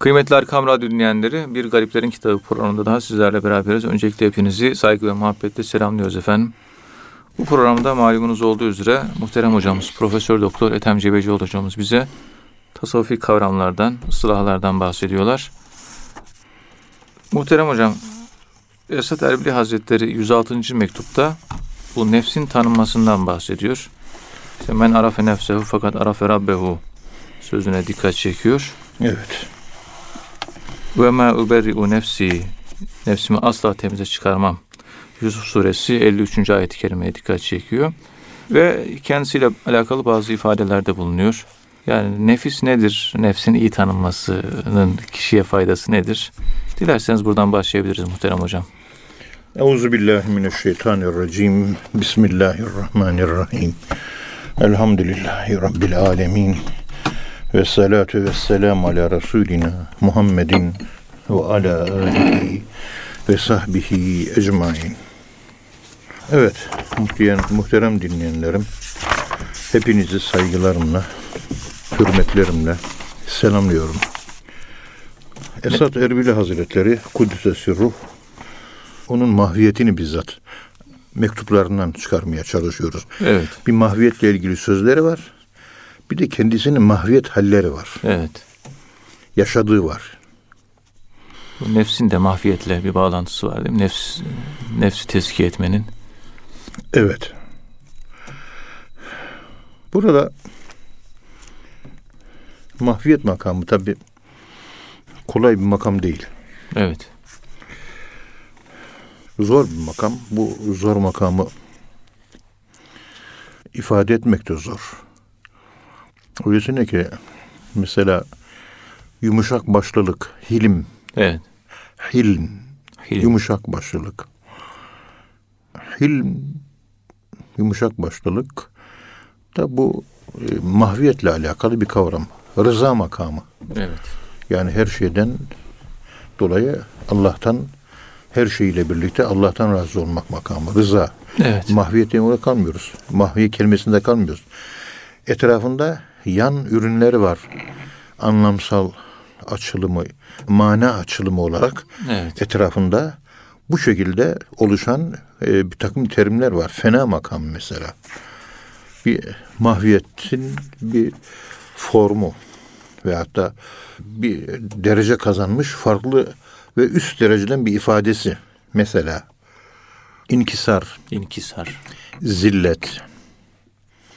Kıymetli Arkam Radyo dinleyenleri, Bir Gariplerin Kitabı programında daha sizlerle beraberiz. Öncelikle hepinizi saygı ve muhabbetle selamlıyoruz efendim. Bu programda malumunuz olduğu üzere muhterem hocamız Profesör Doktor Ethem Cebeciol hocamız bize tasavvufi kavramlardan, ıslahlardan bahsediyorlar. Muhterem hocam, Esad Erbilî Hazretleri 106. mektupta bu nefsin tanınmasından bahsediyor. İşte men arafe nefsehu fakat arafe rabbehu sözüne dikkat çekiyor. Evet. Ve ma uberri'u nefsi, nefsimi asla temize çıkarmam. Yusuf suresi 53. ayet-i kerimeye dikkat çekiyor. Ve kendisiyle alakalı bazı ifadelerde bulunuyor. Yani nefis nedir? Nefsin iyi tanınmasının kişiye faydası nedir? Dilerseniz buradan başlayabiliriz muhterem hocam. Euzubillahimineşşeytanirracim. Bismillahirrahmanirrahim. Elhamdülillahi Rabbil alemin. Ve salatu ve selamu ala Resulina Muhammedin ve ala alihi ve sahbihi ecmain. Evet, muhterem dinleyenlerim, hepinizi saygılarımla, hürmetlerimle selamlıyorum. Esad Erbilî Hazretleri Kuddüs'e sırruh, onun mahviyetini bizzat mektuplarından çıkarmaya çalışıyoruz. Evet. Bir mahviyetle ilgili sözleri var. Bir de kendisinin mahviyet halleri var. Evet. Yaşadığı var. Nefsin de mahviyetle bir bağlantısı var değil mi? Nefsi tezkiye etmenin. Evet. Burada mahviyet makamı tabii kolay bir makam değil. Evet. Zor bir makam. Bu zor makamı ifade etmek de zor. Öylesine ki mesela yumuşak başlılık, hilim. Evet. Hilm. Yumuşak başlılık. Hilm, yumuşak başlılık da bu mahviyetle alakalı bir kavram. Rıza makamı. Evet. Yani her şeyden dolayı Allah'tan, her şeyiyle birlikte Allah'tan razı olmak makamı. Rıza. Evet. Mahviyetten orada kalmıyoruz. Mahviye kelimesinde kalmıyoruz. Etrafında yan ürünleri var. Anlamsal açılımı, mana açılımı olarak evet. Etrafında bu şekilde oluşan bir takım terimler var. Fena makamı mesela. Bir mahviyetin bir formu veyahut da bir derece kazanmış farklı ve üst dereceden bir ifadesi. Mesela inkisar. Zillet.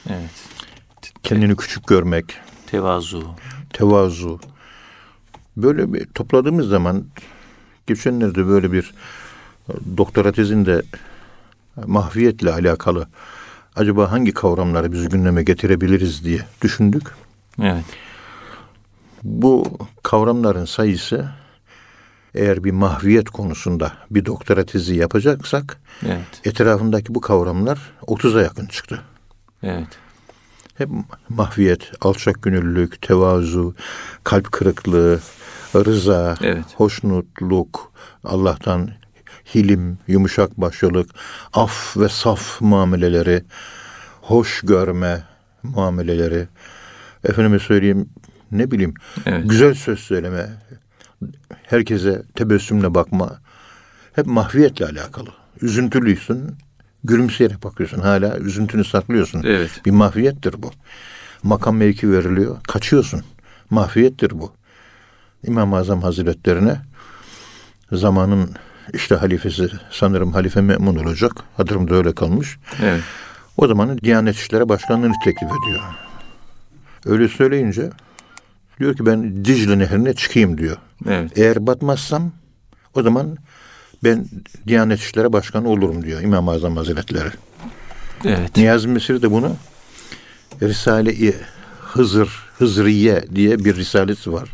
Evet. Kendini küçük görmek. Tevazu. Böyle bir topladığımız zaman, geçenlerde böyle bir doktora tezinde mahviyetle alakalı acaba hangi kavramları biz gündeme getirebiliriz diye düşündük. Evet. Bu kavramların sayısı, eğer bir mahviyet konusunda bir doktora tezi yapacaksak, evet, etrafındaki bu kavramlar 30'a yakın çıktı. Evet. Hep mahviyet, alçakgönüllülük, tevazu, kalp kırıklığı, rıza, evet, hoşnutluk, Allah'tan hilim, yumuşak başlılık, af ve saf muameleleri, hoş görme muameleleri, efendime söyleyeyim, ne bileyim, evet, güzel söz söyleme, herkese tebessümle bakma, hep mahviyetle alakalı. Üzüntülüysün, gülümseyerek bakıyorsun, hala üzüntünü saklıyorsun. Evet. Bir mahviyettir bu. Makam mevki veriliyor, kaçıyorsun. Mahviyettir bu. İmam-ı Azam Hazretlerine zamanın işte halifesi, sanırım halife memun olacak. Hatırımda öyle kalmış. Evet. O zamanın Diyanet İşleri Başkanlığı'nı teklif ediyor. Öyle söyleyince diyor ki ben Dicle Nehri'ne çıkayım diyor. Evet. Eğer batmazsam o zaman ben Diyanet İşleri Başkanı olurum diyor İmam-ı Azam Hazretleri. Evet. Niyaz-ı Mesir de bunu Risale-i Hızriye diye bir risalesi var.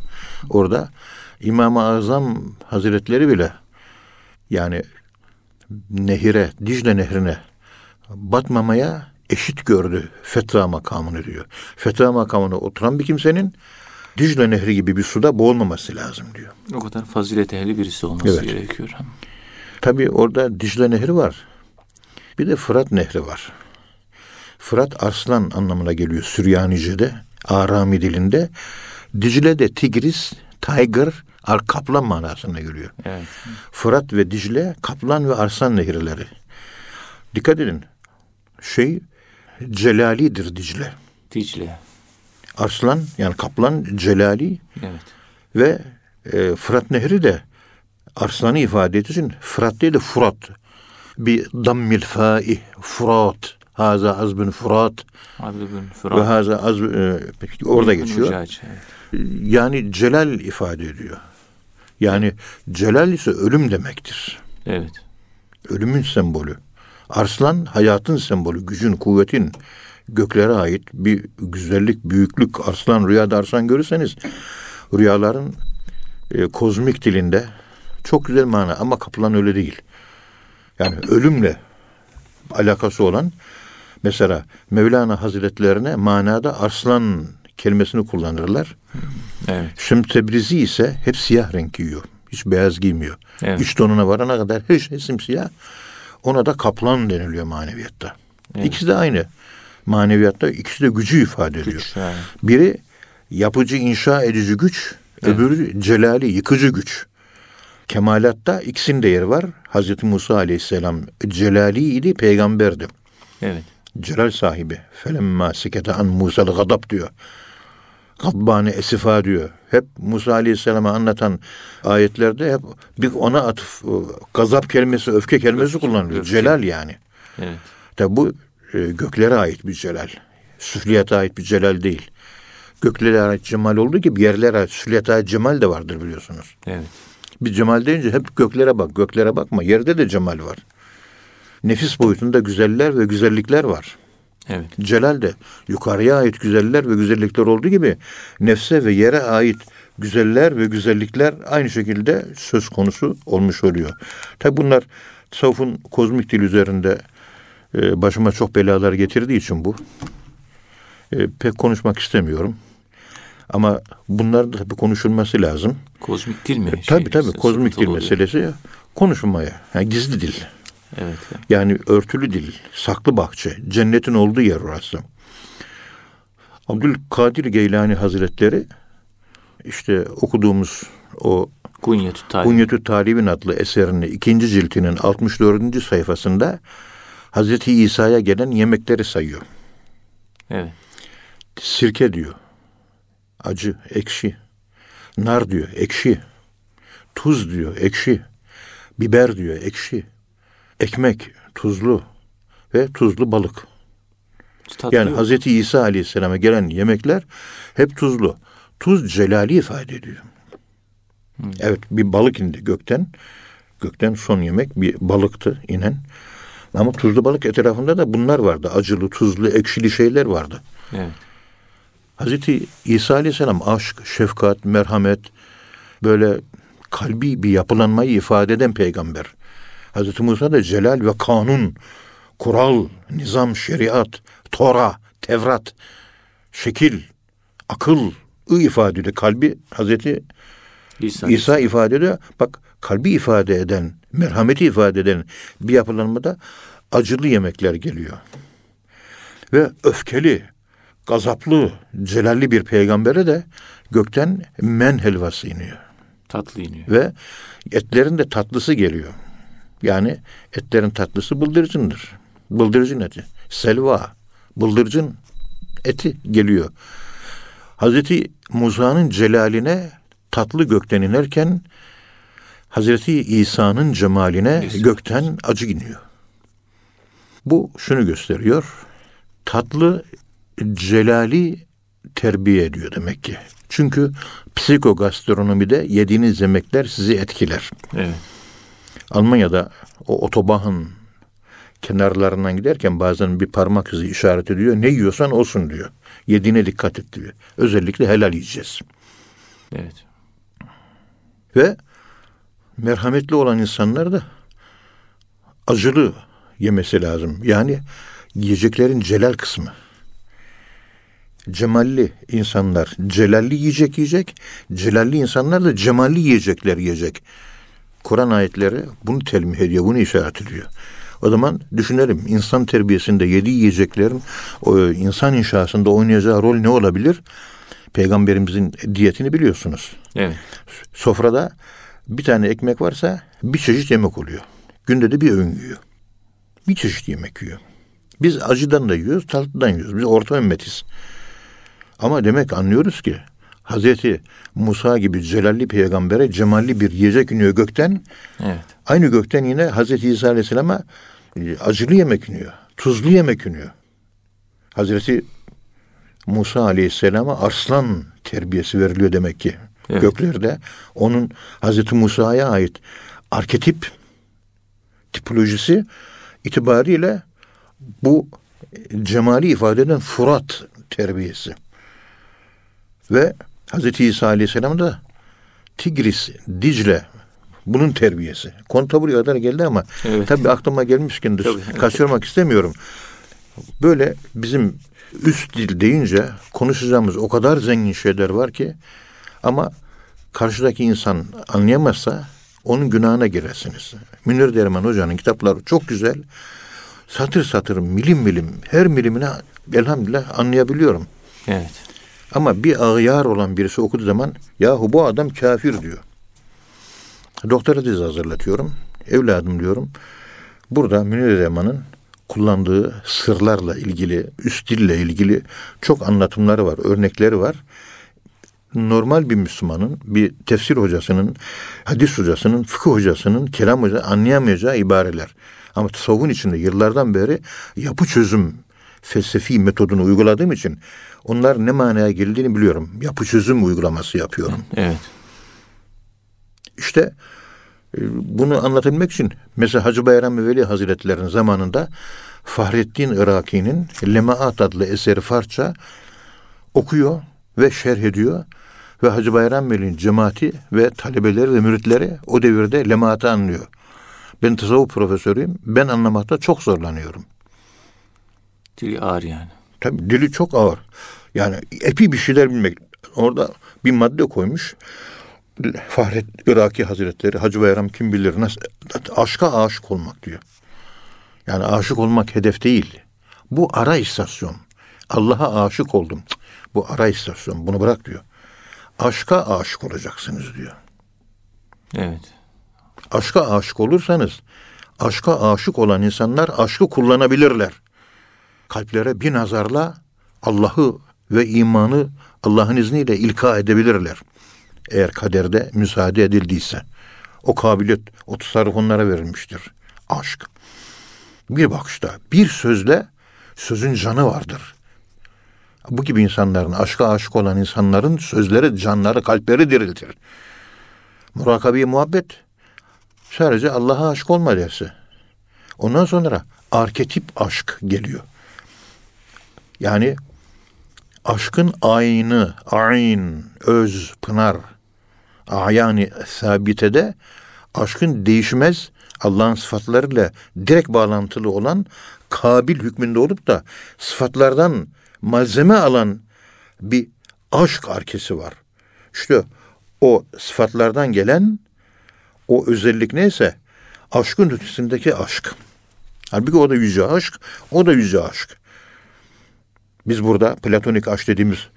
Orada İmam-ı Azam Hazretleri bile yani nehire, Dicle Nehri'ne batmamaya eşit gördü fetva makamını diyor. Fetva makamına oturan bir kimsenin Dicle Nehri gibi bir suda boğulmaması lazım diyor. O kadar fazilet ehli birisi olması, evet, gerekiyor. Tabii orada Dicle Nehri var. Bir de Fırat Nehri var. Fırat arslan anlamına geliyor Süryanice'de, Arami dilinde. Dicle de Tigris, tiger, kaplan manasına geliyor. Evet. Fırat ve Dicle, Kaplan ve Arsan nehirleri. Dikkat edin. Celalidir Dicle. Dicle. Arslan, yani kaplan, celali. Evet. Ve Fırat Nehri de Arslan'ı ifade ettiği için Fırat değil de Fırat. Bi dammil fâih, Fırat. Haza azbın Fırat. Ve haza azbın, orada geçiyor. Yani celal ifade ediyor. Yani celal ise ölüm demektir. Evet. Ölümün sembolü. Arslan hayatın sembolü, gücün, kuvvetin. Göklere ait bir güzellik, büyüklük. Arslan, rüyada arslan görürseniz rüyaların kozmik dilinde çok güzel mana, ama kaplan öyle değil. Yani ölümle alakası olan, mesela Mevlana Hazretlerine manada arslan kelimesini kullanırlar. Evet. Şems-i Tebrizi ise hep siyah renk giyiyor. Hiç beyaz giymiyor. Evet. 3 tonuna varana kadar her şey simsiyah. Ona da kaplan deniliyor maneviyatta. Evet. İkisi de aynı. Maneviyatta ikisi de gücü ifade ediyor. Güç, yani. Biri yapıcı, inşa edici güç, evet. Öbürü celali, yıkıcı güç. Kemalatta ikisinin de yeri var. Hazreti Musa aleyhisselam celaliydi, peygamberdi. Evet. Celal sahibi. Felemma sikete an Musa'lı gadap diyor. Gabbani esifa diyor. Hep Musa aleyhisselama anlatan ayetlerde hep bir ona atıf, gazap kelimesi, öfke kelimesi kullanılıyor. Celal yani. Evet. Tabi bu göklere ait bir celal. Süfliyata ait bir celal değil. Göklere ait cemal olduğu gibi yerlere ait, süfliyata ait cemal de vardır biliyorsunuz. Evet. Bir cemal deyince hep göklere bak, göklere bakma. Yerde de cemal var. Nefis boyutunda güzeller ve güzellikler var. Evet. Celal de yukarıya ait güzeller ve güzellikler olduğu gibi nefse ve yere ait güzeller ve güzellikler aynı şekilde söz konusu olmuş oluyor. Tabi bunlar tasavvufun kozmik dil üzerinde başıma çok belalar getirdiği için bu. Pek konuşmak istemiyorum. Ama bunlar da tabii konuşulması lazım. Kozmik dil mi? Tabii kozmik dil meselesi konuşulmaya. Yani gizli dil. Evet. Yani örtülü dil, saklı bahçe, cennetin olduğu yer orası. Abdülkadir Geylani Hazretleri işte okuduğumuz o Kunyetü Talibin adlı eserini 2. ciltinin 64. sayfasında Hazreti İsa'ya gelen yemekleri sayıyor. Evet. Sirke diyor. Acı, ekşi. Nar diyor, ekşi. Tuz diyor, ekşi. Biber diyor, ekşi. Ekmek, tuzlu. Ve tuzlu balık. Tatlı yani yok. Hazreti İsa Aleyhisselam'a gelen yemekler hep tuzlu. Tuz celali ifade ediyor. Hmm. Evet, bir balık indi gökten. Gökten son yemek bir balıktı inen. Ama tuzlu balık etrafında da bunlar vardı. Acılı, tuzlu, ekşili şeyler vardı. Evet. Hazreti İsa Aleyhisselam aşk, şefkat, merhamet, böyle kalbi bir yapılanmayı ifade eden peygamber. Hazreti Musa da celal ve kanun, kural, nizam, şeriat, Tora, Tevrat, şekil, akıl ifade ediyor. Kalbi Hazreti İsa ifade ediyor. Bak, kalbi ifade eden, merhameti ifade eden bir yapılanmada acılı yemekler geliyor. Ve öfkeli, gazaplı, celalli bir peygambere de gökten men helvası iniyor. Tatlı iniyor. Ve etlerin de tatlısı geliyor. Yani etlerin tatlısı bıldırcındır. Bıldırcın eti. Selva, bıldırcın eti geliyor. Hazreti Musa'nın celaline tatlı gökten inerken Hazreti İsa'nın cemaline gökten acı iniyor. Bu şunu gösteriyor. Tatlı celali terbiye ediyor demek ki. Çünkü psikogastronomide yediğiniz yemekler sizi etkiler. Evet. Almanya'da o otobahnın kenarlarından giderken bazen bir parmak izi işaret ediyor. Ne yiyorsan olsun diyor. Yediğine dikkat et diyor. Özellikle helal yiyeceğiz. Evet. Ve merhametli olan insanlar da acılı yemesi lazım. Yani yiyeceklerin celal kısmı. Cemalli insanlar celalli yiyecek yiyecek. Celalli insanlar da cemalli yiyecekler yiyecek. Kur'an ayetleri bunu telmih ediyor, bunu işaret ediyor. O zaman düşünelim, insan terbiyesinde yediği yiyeceklerin insan inşasında oynayacağı rol ne olabilir? Peygamberimizin diyetini biliyorsunuz. Evet. Sofrada bir tane ekmek varsa bir çeşit yemek oluyor. Günde de bir öğün yiyor. Bir çeşit yemek yiyor. Biz acıdan da yiyoruz, tatlıdan yiyoruz. Biz orta ümmetiz. Ama demek anlıyoruz ki Hazreti Musa gibi celalli peygambere cemalli bir yiyecek iniyor gökten. Evet. Aynı gökten yine Hazreti İsa Aleyhisselam'a acılı yemek iniyor. Tuzlu yemek iniyor. Hazreti Musa Aleyhisselam'a arslan terbiyesi veriliyor demek ki. Evet. Göklerde onun Hazreti Musa'ya ait arketip, tipolojisi itibariyle bu cemali ifade eden Fırat terbiyesi. Ve Hazreti İsa Aleyhisselam da Tigris, Dicle, bunun terbiyesi. Konta buraya kadar geldi ama evet, tabii aklıma gelmişken de kaçırmak istemiyorum. Böyle bizim üst dil deyince konuşacağımız o kadar zengin şeyler var ki, ama karşıdaki insan anlayamazsa onun günahına girersiniz. Münir Derman Hoca'nın kitapları çok güzel. Satır satır, milim milim, her milimine elhamdülillah anlayabiliyorum. Evet. Ama bir ağyar olan birisi okuduğu zaman yahu bu adam kafir diyor. Doktora tezi hazırlatıyorum. Evladım diyorum, burada Münir Derman'ın kullandığı sırlarla ilgili, üst dille ilgili çok anlatımları var, örnekleri var. Normal bir Müslümanın, bir tefsir hocasının, hadis hocasının, fıkıh hocasının, kelam hocasının anlayamayacağı ibareler. Ama tasavvufun içinde yıllardan beri yapı çözüm felsefi metodunu uyguladığım için onlar ne manaya geldiğini biliyorum. Yapı çözüm uygulaması yapıyorum. Evet. İşte bunu anlatabilmek için mesela Hacı Bayram Veli Hazretleri'nin zamanında Fahrettin Iraki'nin Lemaat adlı eseri Farsça okuyor ve şerh ediyor ve Hacı Bayram Veli'nin cemaati ve talebeleri ve müritleri o devirde Lemaat'ı anlıyor. Ben tasavvuf profesörüyüm. Ben anlamakta çok zorlanıyorum. Dili ağır yani. Tabii dili çok ağır. Yani epi bir şeyler bilmek. Orada bir madde koymuş. Fahrettin Iraki Hazretleri, Hacı Bayram kim bilir nasıl, aşka aşık olmak diyor. Yani aşık olmak hedef değil. Bu ara istasyon. Allah'a aşık oldum. Bu ara istasyon. Bunu bırak diyor. Aşka aşık olacaksınız diyor. Evet. Aşka aşık olursanız, aşka aşık olan insanlar aşkı kullanabilirler. Kalplere bir nazarla Allah'ı ve imanı Allah'ın izniyle ilka edebilirler. Eğer kaderde müsaade edildiyse. O kabiliyet, o tasarruf onlara verilmiştir. Aşk. Bir bakışta, bir sözle sözün canı vardır. Bu gibi insanların, aşka aşık olan insanların sözleri, canları, kalpleri diriltir. Murakabi muhabbet, sadece Allah'a aşık olma dersi. Ondan sonra arketip aşk geliyor. Yani aşkın aynı, ayn, öz, pınar, yani sabitede aşkın değişmez, Allah'ın sıfatlarıyla direkt bağlantılı olan, kabil hükmünde olup da sıfatlardan malzeme alan bir aşk arkesi var. İşte o sıfatlardan gelen o özellik neyse aşkın ötesindeki aşk. Halbuki o da yüce aşk, o da yüce aşk. Biz burada platonik aşk dediğimiz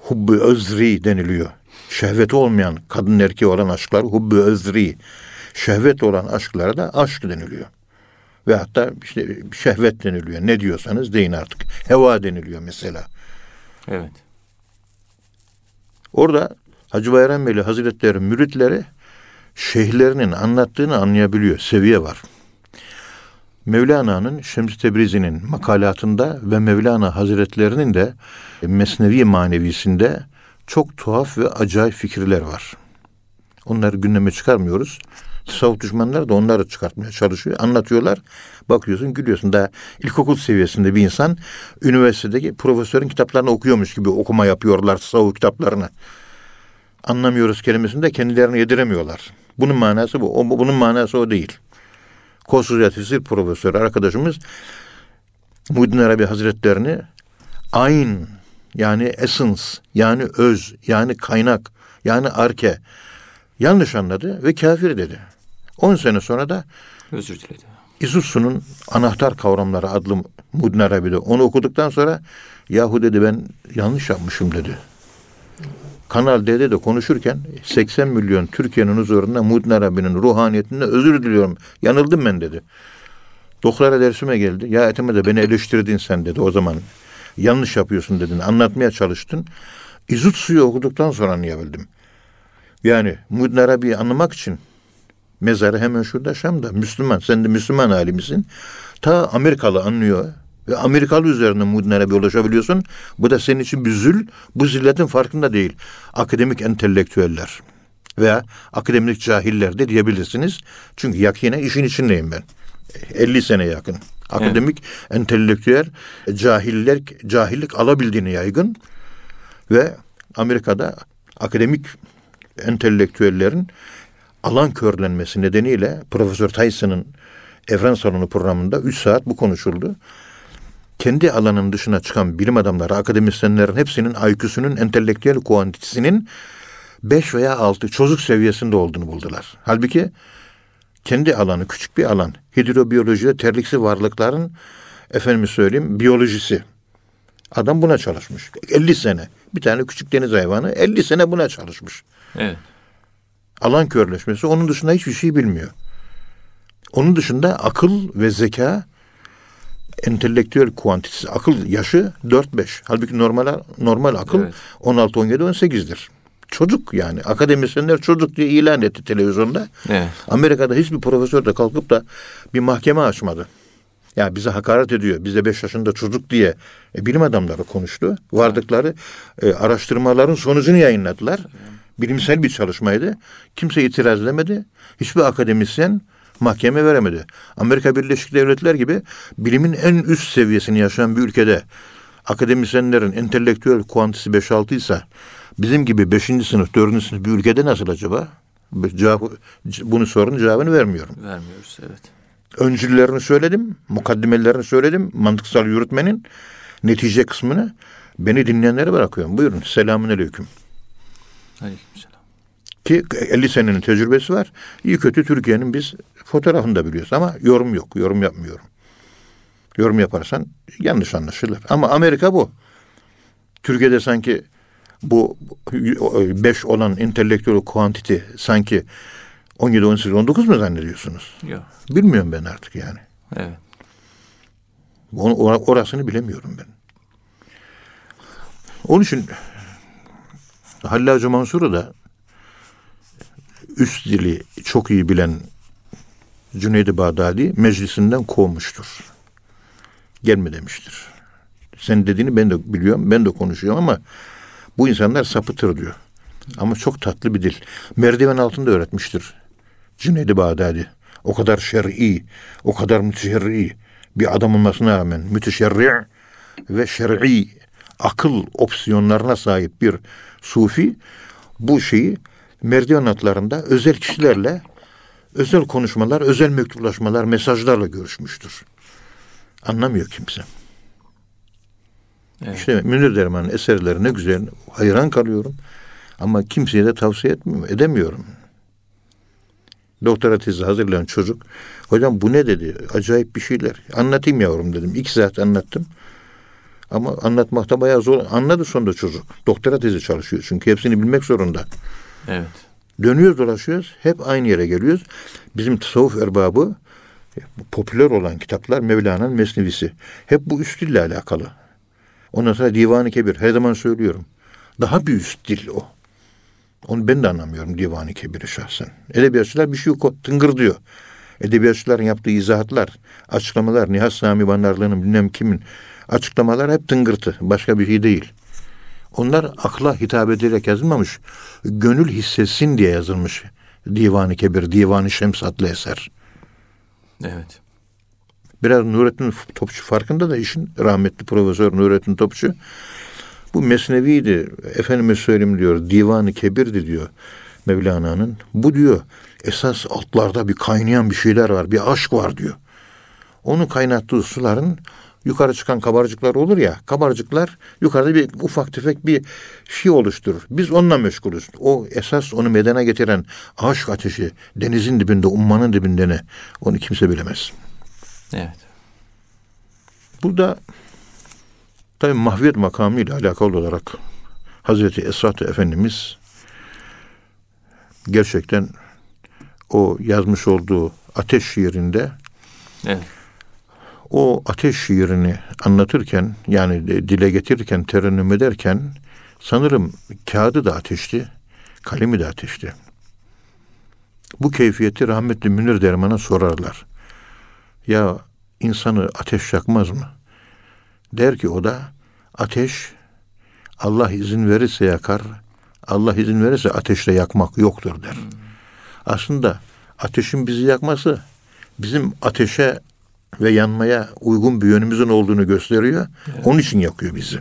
hubb-ı özri deniliyor. Şehveti olmayan, kadın erkeği olan aşklar hubb-ı özri. Şehvet olan aşklara da aşk deniliyor. Ve hatta işte şehvet deniliyor. Ne diyorsanız deyin artık. Heva deniliyor mesela. Evet. Orada Hacı Bayram Veli Hazretleri müritleri şeyhlerinin anlattığını anlayabiliyor. Seviye var. Mevlana'nın Şems-i Tebrizi'nin makalatında ve Mevlana Hazretlerinin de Mesnevi Manevisinde çok tuhaf ve acayip fikirler var. Onları gündeme çıkarmıyoruz. Tasavvuf düşmanları da onları çıkartmaya çalışıyor. Anlatıyorlar. Bakıyorsun, gülüyorsun. Daha ilkokul seviyesinde bir insan üniversitedeki profesörün kitaplarını okuyormuş gibi okuma yapıyorlar, tasavvuf kitaplarını. Anlamıyoruz kelimesini de kendilerini yediremiyorlar. Bunun manası bu. Bunun manası o değil. Kosyriyat Hesir profesörü arkadaşımız Muhyiddin Arabi Hazretlerini ayn, yani essence, yani öz, yani kaynak, yani arke yanlış anladı ve kafir dedi. 10 sene sonra da özür diledi. İsus'un Anahtar Kavramları adlı Muhyiddin Arabi'de onu okuduktan sonra yahu dedi ben yanlış yapmışım dedi. Kanal D'de de konuşurken 80 milyon Türkiye'nin huzurunda Muhyiddin Arabi'nin ruhaniyetinde özür diliyorum. Yanıldım ben dedi. Doktora dersime geldi. Ya Ethem de beni eleştirdin sen dedi o zaman. Yanlış yapıyorsun dedin. Anlatmaya çalıştın. İzut suyu okuduktan sonra anlayabildim. Yani Muhyiddin Arabi'yi anlamak için mezarı hemen şurada Şam'da. Müslüman. Sen de Müslüman halimisin. Ta Amerikalı anlıyor. Ve Amerikalı üzerinde Muhyiddin Arabi'ye ulaşabiliyorsun. Bu da senin için bir zül. Bu zilletin farkında değil. Akademik entelektüeller veya akademik cahiller de diyebilirsiniz. Çünkü yakine işin içindeyim ben. 50 sene yakın. Akademik entelektüel cahillik alabildiğine yaygın. Ve Amerika'da akademik entelektüellerin alan körlenmesi nedeniyle Profesör Tyson'ın Evren Salonu programında 3 saat bu konuşuldu. Kendi alanının dışına çıkan bilim adamları, akademisyenlerin hepsinin IQ'sunun entelektüel kuantitisinin 5 veya 6 çocuk seviyesinde olduğunu buldular. Halbuki kendi alanı, küçük bir alan. Hidrobiyolojide terliksi varlıkların biyolojisi. Adam buna çalışmış. 50 sene. Bir tane küçük deniz hayvanı 50 sene buna çalışmış. Evet. Alan körleşmesi, onun dışında hiçbir şey bilmiyor. Onun dışında akıl ve zeka entelektüel kuantitesi, akıl yaşı 4-5. Halbuki normal akıl 16-17-18'dir. Çocuk yani. Akademisyenler çocuk diye ilan etti televizyonda. Evet. Amerika'da hiçbir profesör de kalkıp da bir mahkeme açmadı. Ya bize hakaret ediyor. Bize 5 yaşında çocuk diye bilim adamları konuştu. Vardıkları araştırmaların sonucunu yayınladılar. Bilimsel bir çalışmaydı. Kimse itiraz edemedi. Hiçbir akademisyen mahkeme veremedi. Amerika Birleşik Devletleri gibi bilimin en üst seviyesini yaşayan bir ülkede akademisyenlerin entelektüel kuantisi 5-6 ise bizim gibi 5. sınıf, 4. sınıf bir ülkede nasıl acaba? Bunu sorun, cevabını vermiyorum. Vermiyoruz, evet. Öncüllerini söyledim, mukaddimelerini söyledim, mantıksal yürütmenin netice kısmını beni dinleyenlere bırakıyorum. Buyurun, selamünaleyküm. Aleykümselam. Ki 50 senenin tecrübesi var. İyi kötü Türkiye'nin biz fotoğrafını da biliyoruz ama yorum yok, yorum yapmıyorum. Yorum yaparsan yanlış anlaşılır. Ama Amerika bu. Türkiye'de sanki bu 5 olan entelektüel kuantiti sanki 17, 18, 19 mu zannediyorsunuz? Yok. Bilmiyorum ben artık yani. Evet. Orasını bilemiyorum ben. Onun için Hallac-ı Mansur'u da üst dili çok iyi bilen Cüneydi Bağdadi meclisinden kovmuştur. Gelme demiştir. Sen dediğini ben de biliyorum, ben de konuşuyorum ama bu insanlar sapıtır diyor. Ama çok tatlı bir dil. Merdiven altında öğretmiştir Cüneydi Bağdadi. O kadar şer'i, o kadar müteşerri bir adam olmasına rağmen müteşerri ve şer'i akıl opsiyonlarına sahip bir sufi bu şeyi merdiven altlarında özel kişilerle özel konuşmalar, özel mektuplaşmalar, mesajlarla görüşmüştür. Anlamıyor kimse. Evet. İşte Münir Derman'ın eserleri ne güzel, hayran kalıyorum. Ama kimseye de tavsiye edemiyorum. Doktora tezi hazırlayan çocuk, hocam bu ne dedi? Acayip bir şeyler. Anlatayım yavrum dedim. 2 saat anlattım. Ama anlatmakta bayağı zor. Anladı sonunda çocuk. Doktora tezi çalışıyor çünkü hepsini bilmek zorunda. Evet. Dönüyoruz dolaşıyoruz. Hep aynı yere geliyoruz. Bizim tasavvuf erbabı popüler olan kitaplar Mevlana'nın Mesnevisi. Hep bu üst dille alakalı. Ondan sonra Divan-ı Kebir. Her zaman söylüyorum. Daha bir üst dil o. Onu ben de anlamıyorum Divan-ı Kebir'i şahsen. Edebiyatçılar bir şey tıngır diyor. Edebiyatçıların yaptığı izahatlar, açıklamalar, Nihas Sami Bandarlı'nın bilmem kimin açıklamalar hep tıngırtı. Başka bir şey değil. Onlar akla hitap ederek yazılmamış. Gönül hissetsin diye yazılmış Divan-ı Kebir, Divan-ı Şems adlı eser. Evet. Biraz Nurettin Topçu farkında da işin, rahmetli Profesör Nurettin Topçu. Bu mesneviydi, diyor, Divan-ı Kebir'di diyor Mevlana'nın. Bu diyor, esas altlarda bir kaynayan bir şeyler var, bir aşk var diyor. Onun kaynattığı suların yukarı çıkan kabarcıklar olur ya, kabarcıklar yukarıda bir ufak tefek bir şey oluşturur. Biz onunla meşgulüz. O esas onu medene getiren aşk ateşi, denizin dibinde, ummanın dibinde ne? Onu kimse bilemez. Evet. Bu da tabii mahviyet makamı ile alakalı olarak Hazreti Esad Efendimiz gerçekten o yazmış olduğu ateş şiirinde, evet, o ateş şiirini anlatırken, yani dile getirirken, terennüm ederken sanırım kağıdı da ateşti, kalemi de ateşti. Bu keyfiyeti rahmetli Münir Derman'a sorarlar. Ya insanı ateş yakmaz mı? Der ki o da, ateş Allah izin verirse yakar, Allah izin verirse ateşle yakmak yoktur der. Aslında ateşin bizi yakması bizim ateşe ve yanmaya uygun bir yönümüzün olduğunu gösteriyor. Evet. Onun için yakıyor bizi.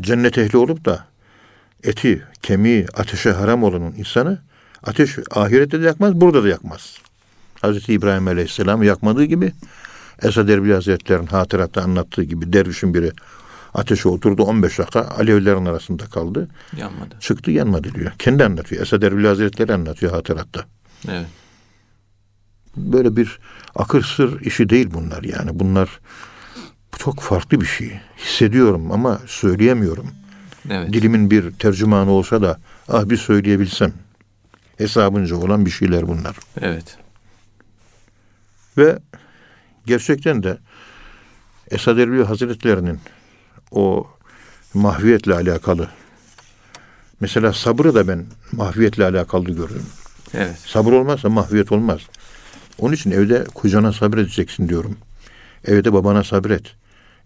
Cennet ehli olup da eti, kemiği ateşe haram olanın insanı ateş ahirette de yakmaz, burada da yakmaz. Hazreti İbrahim Aleyhisselam yakmadığı gibi, Esad Erbilî Hazretleri'nin hatıratta anlattığı gibi dervişin biri ateşe oturdu 15 dakika, alevlerin arasında kaldı. Yanmadı. Çıktı, yanmadı diyor. Kendi anlatıyor. Esad Erbilî Hazretleri anlatıyor hatıratta. Evet. Böyle bir akır sır işi değil bunlar yani. Bunlar çok farklı bir şey. Hissediyorum ama söyleyemiyorum. Evet. Dilimin bir tercümanı olsa da ah bir söyleyebilsem. Hesabınca olan bir şeyler bunlar. Evet. Ve gerçekten de Esad Erbilî Hazretleri'nin o mahviyetle alakalı, mesela sabrı da ben mahviyetle alakalı görüyorum. Evet. Sabır olmazsa mahviyet olmaz. Onun için evde kocana sabredeceksin diyorum. Evde babana sabret.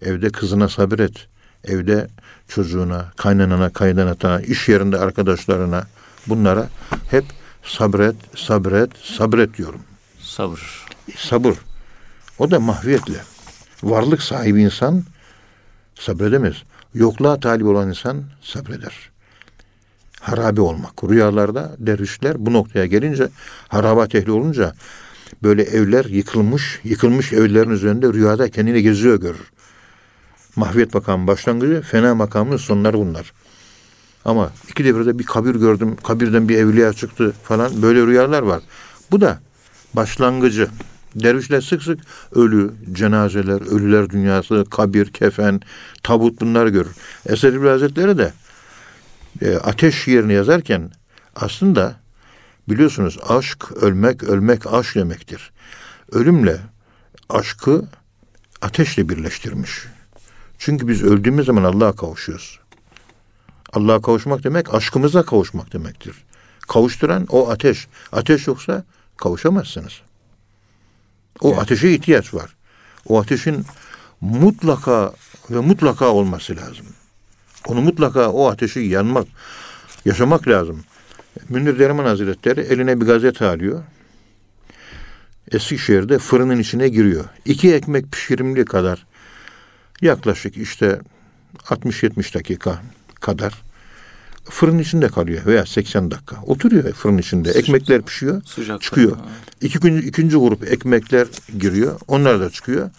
Evde kızına sabret. Evde çocuğuna, kaynanana, kayınatana, iş yerinde arkadaşlarına, bunlara hep sabret, sabret, sabret diyorum. Sabır. Sabır. O da mahviyetle. Varlık sahibi insan sabredemez. Yokluğa talip olan insan sabreder. Harabe olmak. Rüyalarda dervişler bu noktaya gelince, harabat ehli olunca, böyle evler yıkılmış, yıkılmış evlerin üzerinde rüyada kendini geziyor görür. Mahviyet makamı başlangıcı, fena makamının sonları bunlar. Ama iki devirde bir kabir gördüm, kabirden bir evliya çıktı falan, böyle rüyalar var. Bu da başlangıcı. Dervişler sık sık ölü, cenazeler, ölüler dünyası, kabir, kefen, tabut, bunları görür. Esad Erbilî Hazretleri de ateş şiirini yazarken aslında biliyorsunuz aşk, ölmek, ölmek aşk demektir. Ölümle aşkı ateşle birleştirmiş. Çünkü biz öldüğümüz zaman Allah'a kavuşuyoruz. Allah'a kavuşmak demek aşkımıza kavuşmak demektir. Kavuşturan o ateş. Ateş yoksa kavuşamazsınız. O ateşe ihtiyaç var. O ateşin mutlaka ve mutlaka olması lazım. Onu mutlaka, o ateşi yanmak, yaşamak lazım. Münir Derman Hazretleri eline bir gazete alıyor. Eskişehir'de fırının içine giriyor. 2 ekmek pişirimli kadar, yaklaşık işte 60-70 dakika kadar fırın içinde kalıyor veya 80 dakika. Oturuyor fırın içinde. Ekmekler pişiyor, sıcak çıkıyor. İkinci grup ekmekler giriyor. Onlar da çıkıyor.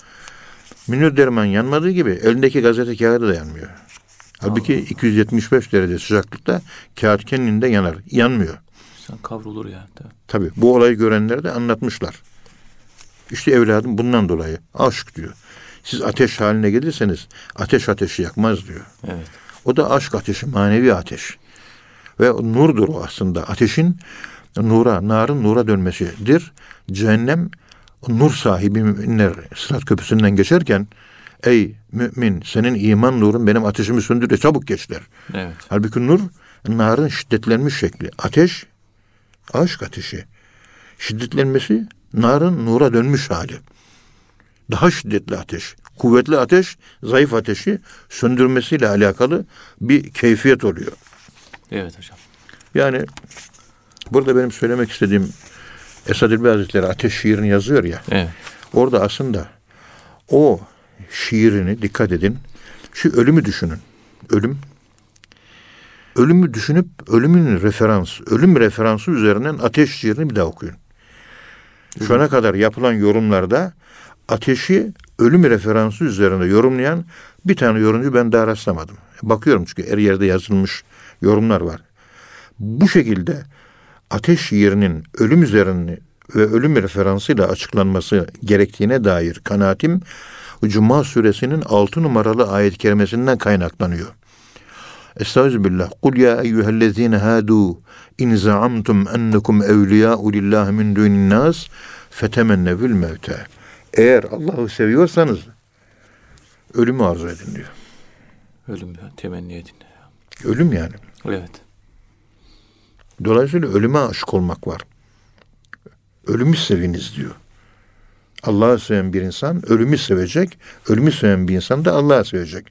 Münir Derman yanmadığı gibi elindeki gazete kağıdı da yanmıyor. Halbuki 275 derece sıcaklıkta kağıt kendinde yanar. Yanmıyor. Sen kavrulur ya. Tabii. Bu olayı görenler de anlatmışlar. İşte evladım bundan dolayı aşk diyor. Siz ateş haline gelirseniz ateş ateşi yakmaz diyor. Evet. O da aşk ateşi, manevi ateş. Ve nurdur o aslında. Ateşin nura, narın nura dönmesidir. Cehennem nur sahibi müminler Sırat Köprüsü'nden geçerken, ey mümin, senin iman nurun benim ateşimi söndür de çabuk geç der. Evet. Halbuki nur, narın şiddetlenmiş şekli. Ateş, aşk ateşi. Şiddetlenmesi, narın nura dönmüş hali. Daha şiddetli ateş, kuvvetli ateş, zayıf ateşi söndürmesiyle alakalı bir keyfiyet oluyor. Evet hocam. Yani burada benim söylemek istediğim, Esad Erbilî Hazretleri ateş şiirini yazıyor ya. Evet. Orada aslında o şiirini, dikkat edin, şu ölümü düşünün. Ölüm. Ölümü düşünüp ölümün referansı, ölüm referansı üzerinden ateş şiirini bir daha okuyun. Şu ana kadar yapılan yorumlarda ateşi ölüm referansı üzerinde yorumlayan bir tane yorumcu ben daha rastlamadım. Bakıyorum çünkü her yerde yazılmış yorumlar var. Bu şekilde ateş şiirinin ölüm üzerine ve ölüm referansıyla açıklanması gerektiğine dair kanaatim Cuma suresinin 6 numaralı ayet-i kerimesinden kaynaklanıyor. Estağfirullah. Kul ya eyyühellezine hadu in zaamtum ennekum evliya'u lillahi min dunin nas fetemennevül mevte. Eğer Allah'ı seviyorsanız ölümü arzu edin diyor. Ölüm temenni edin. Ölüm yani. Evet. Dolayısıyla ölüme aşık olmak var. Ölümü seviniz diyor. Allah'ı seven bir insan ölümü sevecek. Ölümü seven bir insan da Allah'ı sevecek.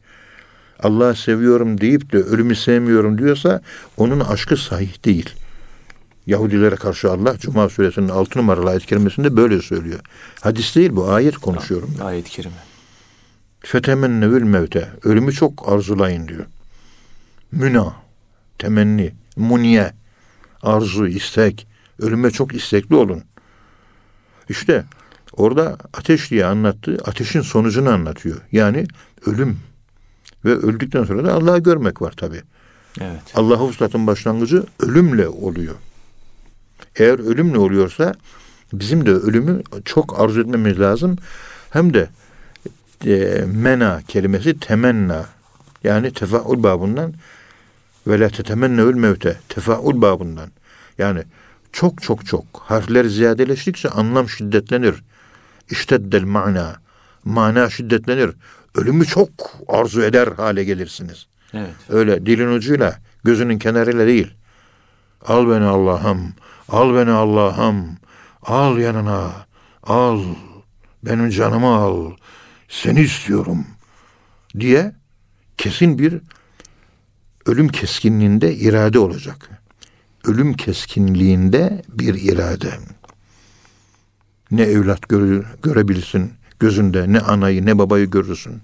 Allah'ı seviyorum deyip de ölümü sevmiyorum diyorsa onun aşkı sahih değil. Yahudilere karşı Allah Cuma suresinin 6 numaralı ayet-i kerimesinde böyle söylüyor. Hadis değil bu, ayet konuşuyorum. Ayet-i kerime. Fetemennevül mevte. Ölümü çok arzulayın diyor. Müna, temenni, muniye, arzu, istek. Ölüme çok istekli olun. İşte orada ateş diye anlattığı ateşin sonucunu anlatıyor. Yani ölüm ve öldükten sonra da Allah'ı görmek var tabii. Evet. Allah'a vuslatın başlangıcı ölümle oluyor. Eğer ölümle oluyorsa bizim de ölümü çok arzu etmemiz lazım. Hem de mena kelimesi temenna. Yani tefaul babından ve la tetemennevül mevte. Tefaul babından. Yani çok harfler ziyadeleştikçe anlam şiddetlenir. İşteddel mana. Mana şiddetlenir. Ölümü çok arzu eder hale gelirsiniz. Evet. Öyle dilin ucuyla, gözünün kenarıyla değil. Al beni Allah'ım, al beni Allah'ım, al yanına, al, benim canımı al, seni istiyorum diye kesin bir ölüm keskinliğinde irade olacak. Ölüm keskinliğinde bir irade. Ne evlat görebilirsin gözünde, ne anayı ne babayı görürsün,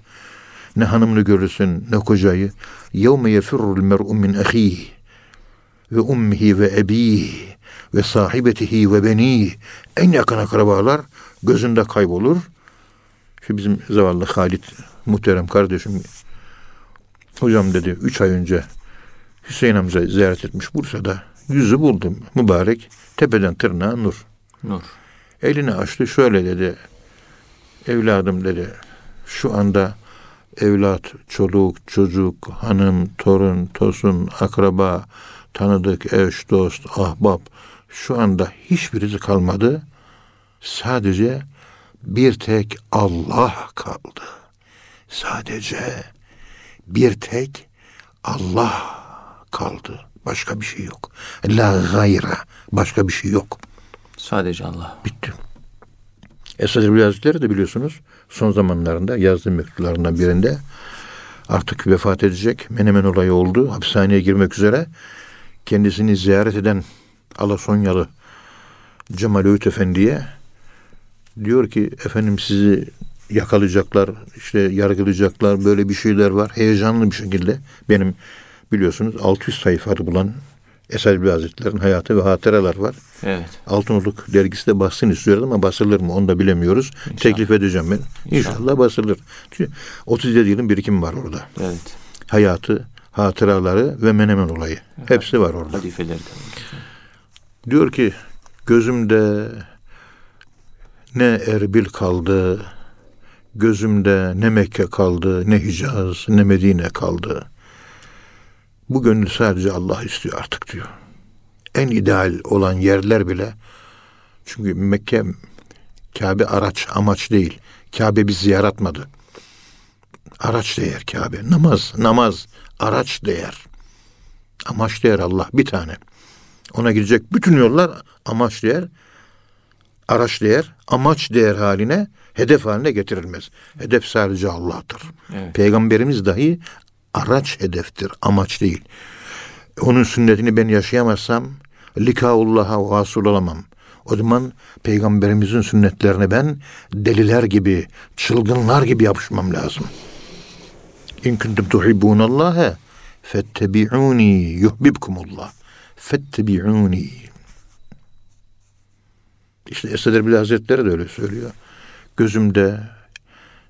ne hanımını görürsün, ne kocayı. Yevme yefirru'l mer'u min ahihi ve ummihi ve ebihi ve sahibetihi ve benihi. En yakın akrabalar gözünde kaybolur. Şu bizim zavallı Halit muhterem kardeşim, hocam dedi 3 ay önce Hüseyin amcayı ziyaret etmiş Bursa'da. Yüzü buldum mübarek, tepeden tırnağa nur. Elini açtı, şöyle dedi: evladım dedi, şu anda evlat, çoluk, çocuk, hanım, torun, tosun, akraba, tanıdık, eş, dost, ahbap, şu anda hiçbirisi kalmadı. Sadece bir tek Allah kaldı. Sadece bir tek Allah kaldı. Başka bir şey yok. La gayra. Başka bir şey yok. Sadece Allah. Bitti. Esad Erbilî Hazretleri de biliyorsunuz son zamanlarında yazdığı mektuplarından birinde artık vefat edecek, Menemen olayı oldu. Hapishaneye girmek üzere. Kendisini ziyaret eden Alasonyalı Cemal Öğüt Efendi'ye diyor ki, efendim sizi yakalayacaklar, işte yargılayacaklar, böyle bir şeyler var. Heyecanlı bir şekilde benim biliyorsunuz 600 sayfada bulan Esad Erbilî Hazretleri'nin hayatı ve hatıralar var. Evet. Altınoluk dergisi de bassın istiyordu ama basılır mı onu da bilemiyoruz. İnşallah. Teklif edeceğim ben. İnşallah basılır. 37 yılın birikim var orada. Evet. Hayatı, hatıraları ve Menemen olayı. Evet. Hepsi var orada. Hadifelerden. Diyor ki gözümde ne Erbil kaldı, gözümde ne Mekke kaldı, ne Hicaz, ne Medine kaldı. Bu gönül sadece Allah istiyor artık diyor. En ideal olan yerler bile, çünkü Mekke, Kabe araç, amaç değil. Kabe bizi yaratmadı. Araç değer Kabe. Namaz araç değer. Amaç değer Allah bir tane. Ona gidecek bütün yollar amaç değer. Araç değer, amaç değer haline, hedef haline getirilmez. Hedef sadece Allah'tır. Evet. Peygamberimiz dahi araç hedeftir, amaç değil. Onun sünnetini ben yaşayamazsam likaullah'a vasıl olamam. O zaman peygamberimizin sünnetlerine ben deliler gibi, çılgınlar gibi yapışmam lazım. İn kuntum tuhibbunallaha fettebi'uni yuhibbukumullah. Fettebi'uni. İşte Esad Erbilî Hazretleri de öyle söylüyor. Gözümde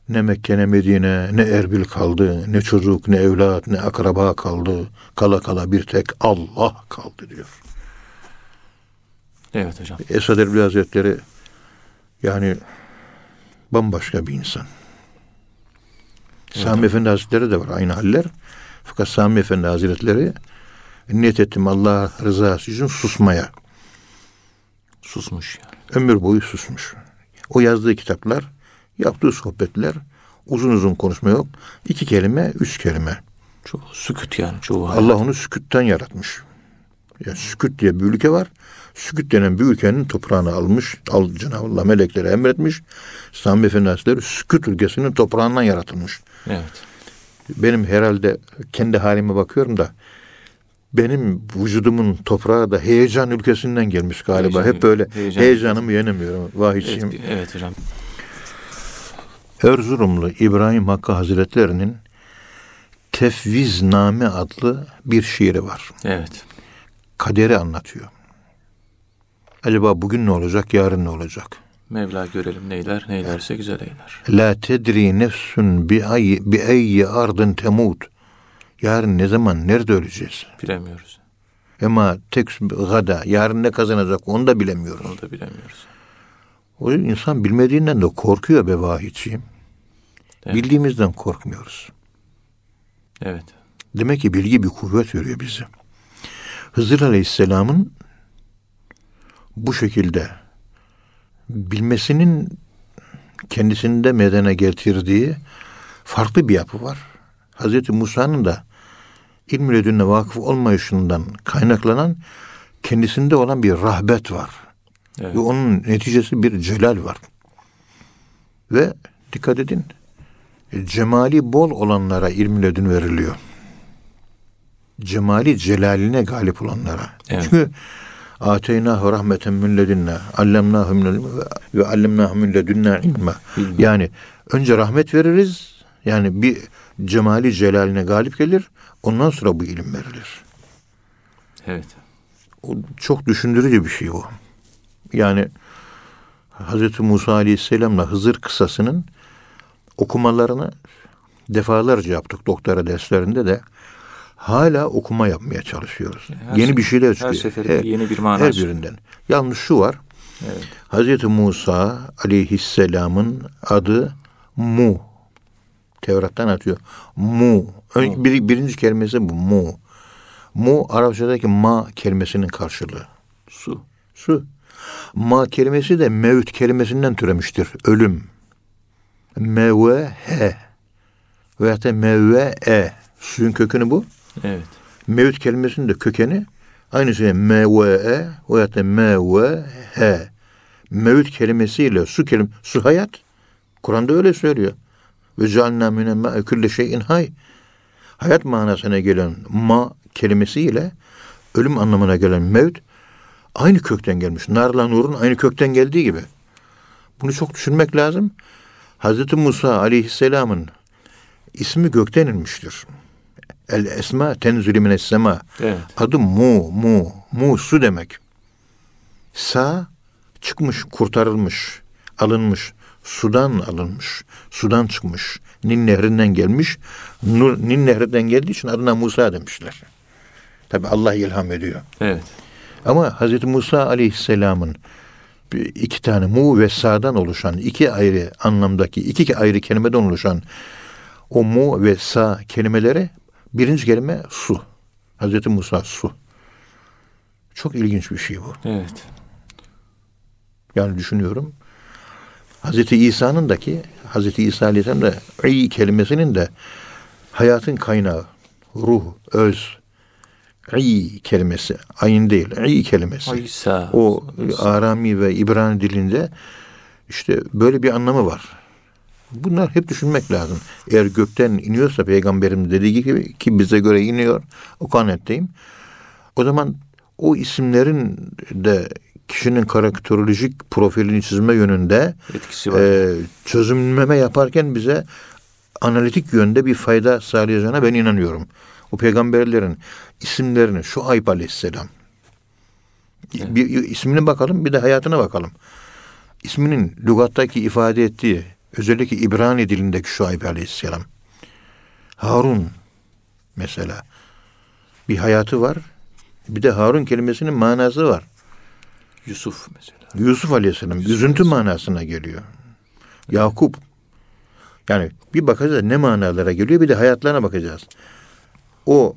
ne Mekke, ne Medine, ne Erbil kaldı, ne çocuk, ne evlat, ne akraba kaldı. Kala kala bir tek Allah kaldı diyor. Evet hocam. Esad Erbilî Hazretleri yani bambaşka bir insan. Evet. Sami Efendi Hazretleri de var aynı haller. Fakat Sami Efendi Hazretleri, niyet ettim Allah rızası için susmaya. Susmuş. Yani. Ömür boyu susmuş. O yazdığı kitaplar, yaptığı sohbetler, uzun uzun konuşma yok. 2 kelime, 3 kelime. Çok sükut yani. Çok Allah onu sükütten yaratmış. Yani sükut diye bir ülke var. Sükut denen bir ülkenin toprağını almış. Cenab-ı Allah meleklere emretmiş. Sami Efendi Hazretleri sükut ülkesinin toprağından yaratılmış. Evet. Benim herhalde kendi halime bakıyorum da benim vücudumun toprağı da heyecan ülkesinden gelmiş galiba. Hep böyle heyecanımı yenemiyorum. Vahişim. Evet hocam. Erzurumlu İbrahim Hakkı Hazretlerinin Tefvizname adlı bir şiiri var. Evet. Kaderi anlatıyor. Acaba bugün ne olacak, yarın ne olacak? Mevla görelim neyler, neylerse evet. Güzel eyler. La tedri nefsun bi ayyi ardın temut. Yarın ne zaman, nerede öleceğiz? Bilemiyoruz. Ama tek gada, yarın ne kazanacak onu da bilemiyoruz. Onu da bilemiyoruz. O yüzden insan bilmediğinden de korkuyor be vahidciğim. Evet. Bildiğimizden korkmuyoruz. Evet. Demek ki bilgi bir kuvvet veriyor bize. Hızır Aleyhisselam'ın bu şekilde bilmesinin kendisinde meydana getirdiği farklı bir yapı var. Hazreti Musa'nın da ilmül ledünne vakıf olmayışından kaynaklanan kendisinde olan bir rahbet var. Evet. Ve onun neticesi bir celal var. Ve dikkat edin, cemali bol olanlara ilmül ledün veriliyor. Cemali celaline galip olanlara. Evet. Çünkü ateynahu rahmeten min ledünna allemnahu min ve allemnahu min ledünna ilma. Yani önce rahmet veririz. Yani bir cemali celaline galip gelir. Ondan sonra bu ilim verilir. Evet. O çok düşündürücü bir şey o. Yani Hazreti Musa Aleyhisselam'la Hızır kıssasının okumalarını defalarca yaptık doktora derslerinde de. Hala okuma yapmaya çalışıyoruz. Her yeni bir şeyler çıkıyor. Her seferinde yeni bir mana. Her birinden. Yalnız şu var. Evet. Hazreti Musa Aleyhisselam'ın adı Mu. Tevrat'tan atıyor. Mu. Birinci kelimesi bu. Mu. Mu Arapçadaki ma kelimesinin karşılığı. Su. Su. Ma kelimesi de mevt kelimesinden türemiştir. Ölüm. Mevhe. Veyahut da mevhe. Suyun kökünü bu. Evet. Mevt kelimesinin de kökeni aynı şey mevhe veyahut da mevhe. Mevt kelimesiyle su kelim su hayat. Kur'an'da öyle söylüyor. Ve cealna minen ma'i külle şeyin hay. Hayat manasına gelen ma kelimesiyle ölüm anlamına gelen mevt aynı kökten gelmiş. Narla nurun aynı kökten geldiği gibi. Bunu çok düşünmek lazım. Hazreti Musa Aleyhisselam'ın ismi gökten inmiştir. El esma tenzülü mines sema. Evet. Adı mu su demek. Sa çıkmış, kurtarılmış, alınmış, sudan alınmış, sudan çıkmış, Nil nehrinden gelmiş. Nil nehrinden geldiği için adına Musa demişler. Tabii Allah ilham ediyor. Evet. Ama Hazreti Musa Aleyhisselam'ın 2 tane mu ve sa'dan oluşan 2 ayrı anlamdaki 2 ayrı kelimeden oluşan o mu ve sa kelimeleri. Birinci kelime su. Hazreti Musa su. Çok ilginç bir şey bu. Evet. Yani düşünüyorum. Hazreti İsa Aleyhisselam da iyi kelimesinin de hayatın kaynağı, ruh, öz. İyi kelimesi, ayın değil, iyi kelimesi. İsa. O Arami ve İbrani dilinde işte böyle bir anlamı var. Bunlar hep düşünmek lazım. Eğer gökten iniyorsa peygamberim dediği gibi ki bize göre iniyor. O kanatteyim. O zaman o isimlerin de kişinin karakterolojik profilini çizme yönünde etkisi var. Çözümleme yaparken bize analitik yönde bir fayda sağlayacağına ben inanıyorum. O peygamberlerin isimlerini şu Ayb Aleyhisselam. Evet. Bir ismine bakalım, bir de hayatına bakalım. İsminin lügattaki ifade ettiği özellikle İbrani dilindeki Şuayb Aleyhisselam. Harun mesela. Bir hayatı var. Bir de Harun kelimesinin manası var. Yusuf mesela. Yusuf Aleyhisselam. Üzüntü manasına geliyor. Evet. Yakup. Yani bir bakacağız ne manalara geliyor bir de hayatlarına bakacağız. o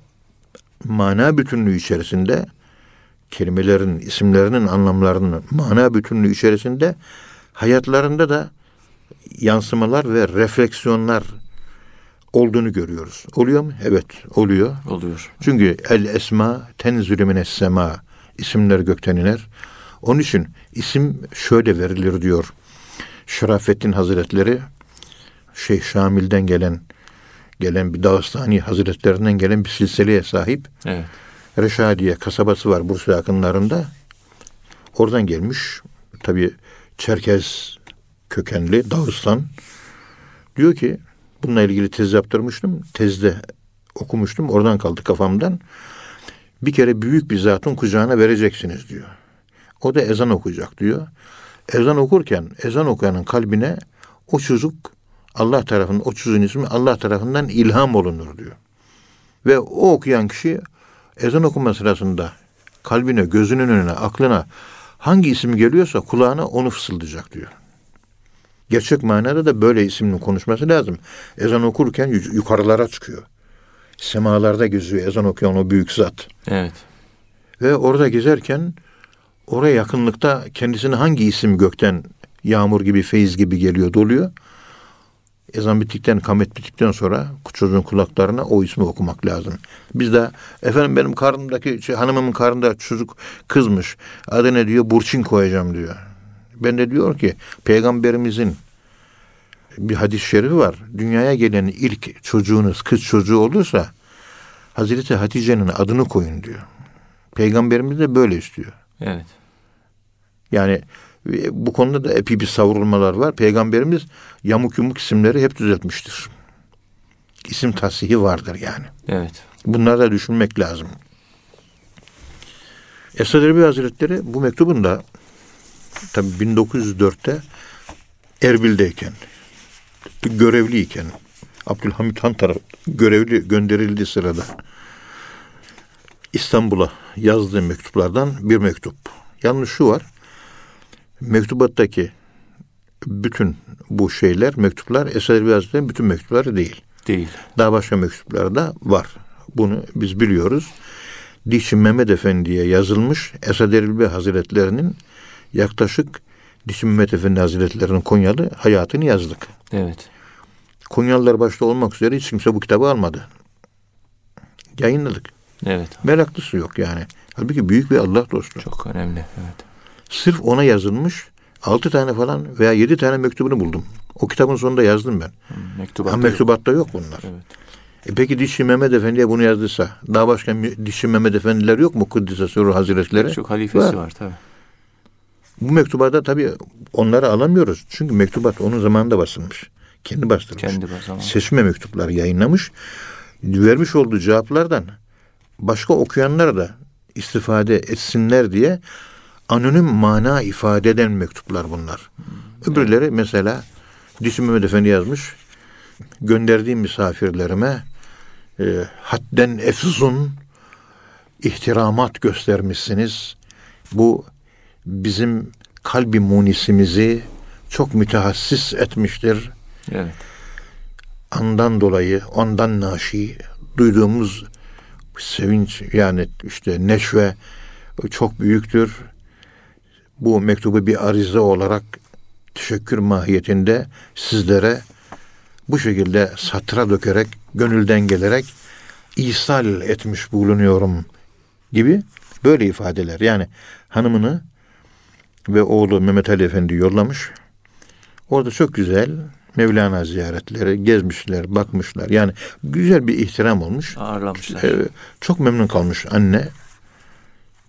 mana bütünlüğü içerisinde, kelimelerin, isimlerinin anlamlarının mana bütünlüğü içerisinde hayatlarında da yansımalar ve refleksiyonlar olduğunu görüyoruz. Oluyor mu? Evet, oluyor. Oluyor. Çünkü el esma tenzülü mines sema, isimler gökten iner. Onun için isim şöyle verilir diyor Şerafettin Hazretleri, Şeyh Şamil'den gelen bir Dağıstani Hazretlerinden gelen bir silsileye sahip. Evet. Reşadiye kasabası var Bursa yakınlarında. Oradan gelmiş. Tabii Çerkez kökenli, Dağıstan. Diyor ki, bununla ilgili tez yaptırmıştım. Tezde okumuştum. Oradan kaldı kafamdan. Bir kere büyük bir zatın kucağına vereceksiniz diyor. O da ezan okuyacak diyor. Ezan okuyanın kalbine o çocuk Allah tarafından, o çocuğun ismi Allah tarafından ilham olunur diyor. Ve o okuyan kişi ezan okuma sırasında kalbine, gözünün önüne, aklına hangi isim geliyorsa kulağına onu fısıldayacak diyor. Gerçek manada da böyle isminin konuşması lazım. Ezan okurken yukarılara çıkıyor. Semalarda geziyor ezan okuyan o büyük zat. Evet. Ve orada gezerken oraya yakınlıkta kendisine hangi isim gökten yağmur gibi, feyiz gibi geliyor, doluyor. Ezan bittikten, kamet bittikten sonra çocuğun kulaklarına o ismi okumak lazım. Biz de efendim benim karnımdaki, hanımımın karnında çocuk kızmış. Adı ne diyor? Burçin koyacağım diyor. Ben de diyor ki Peygamberimizin bir hadis-i şerifi var. Dünyaya gelen ilk çocuğunuz kız çocuğu olursa Hazreti Hatice'nin adını koyun diyor. Peygamberimiz de böyle istiyor. Evet. Yani bu konuda da epey bir savrulmalar var. Peygamberimiz yamuk yumuk isimleri hep düzeltmiştir. İsim tahsihi vardır yani. Evet. Bunları da düşünmek lazım. Esad Erbilî Hazretleri bu mektubunda tabii 1904'te Erbil'deyken, görevliyken, Abdülhamit Han tarafı görevli gönderildiği sırada İstanbul'a yazdığı mektuplardan bir mektup. Yalnız şu var. Mektubattaki bütün bu şeyler, mektuplar, Esad Erbilî Hazretleri'nin bütün mektupları değil. Değil. Daha başka mektuplar da var. Bunu biz biliyoruz. Dişi Mehmet Efendi'ye yazılmış Esad Erbilî Hazretleri'nin yaklaşık Dişi Mehmet Efendi Hazretleri'nin Konyalı hayatını yazdık. Evet. Konyalılar başta olmak üzere hiç kimse bu kitabı almadı. Yayınladık. Evet. Meraklısı yok yani. Halbuki büyük bir Allah dostu. Çok önemli. Evet. Sırf ona yazılmış 6 tane falan veya 7 tane mektubunu buldum. O kitabın sonunda yazdım ben. Mektubatta yok bunlar. Evet. Peki Dişi Mehmet Efendi'ye bunu yazdıysa, daha başka Dişi Mehmet Efendiler yok mu Kıddise Sırrı Hazretleri? Çok halifesi var tabii. Bu mektubada tabii onları alamıyoruz. Çünkü mektubat onun zamanında basılmış. Kendi bastırmış. Seçme mektupları yayınlamış. Vermiş olduğu cevaplardan başka okuyanlar da istifade etsinler diye anonim mana ifade eden mektuplar bunlar. Öbürleri mesela Dişi Mehmet Efendi yazmış. Gönderdiğim misafirlerime hadden efsun ihtiramat göstermişsiniz. Bu bizim kalbi munisimizi çok mütehassis etmiştir. Evet. Andan dolayı, ondan naşi duyduğumuz sevinç yani işte neşve çok büyüktür. Bu mektubu bir arize olarak teşekkür mahiyetinde sizlere bu şekilde satıra dökerek, gönülden gelerek ihsal etmiş bulunuyorum gibi böyle ifadeler. Yani hanımını ve oğlu Mehmet Ali Efendi yollamış. Orada çok güzel Mevlana ziyaretleri gezmişler, bakmışlar. Yani güzel bir ihtiram olmuş. Ağırlamışlar. Çok memnun kalmış anne.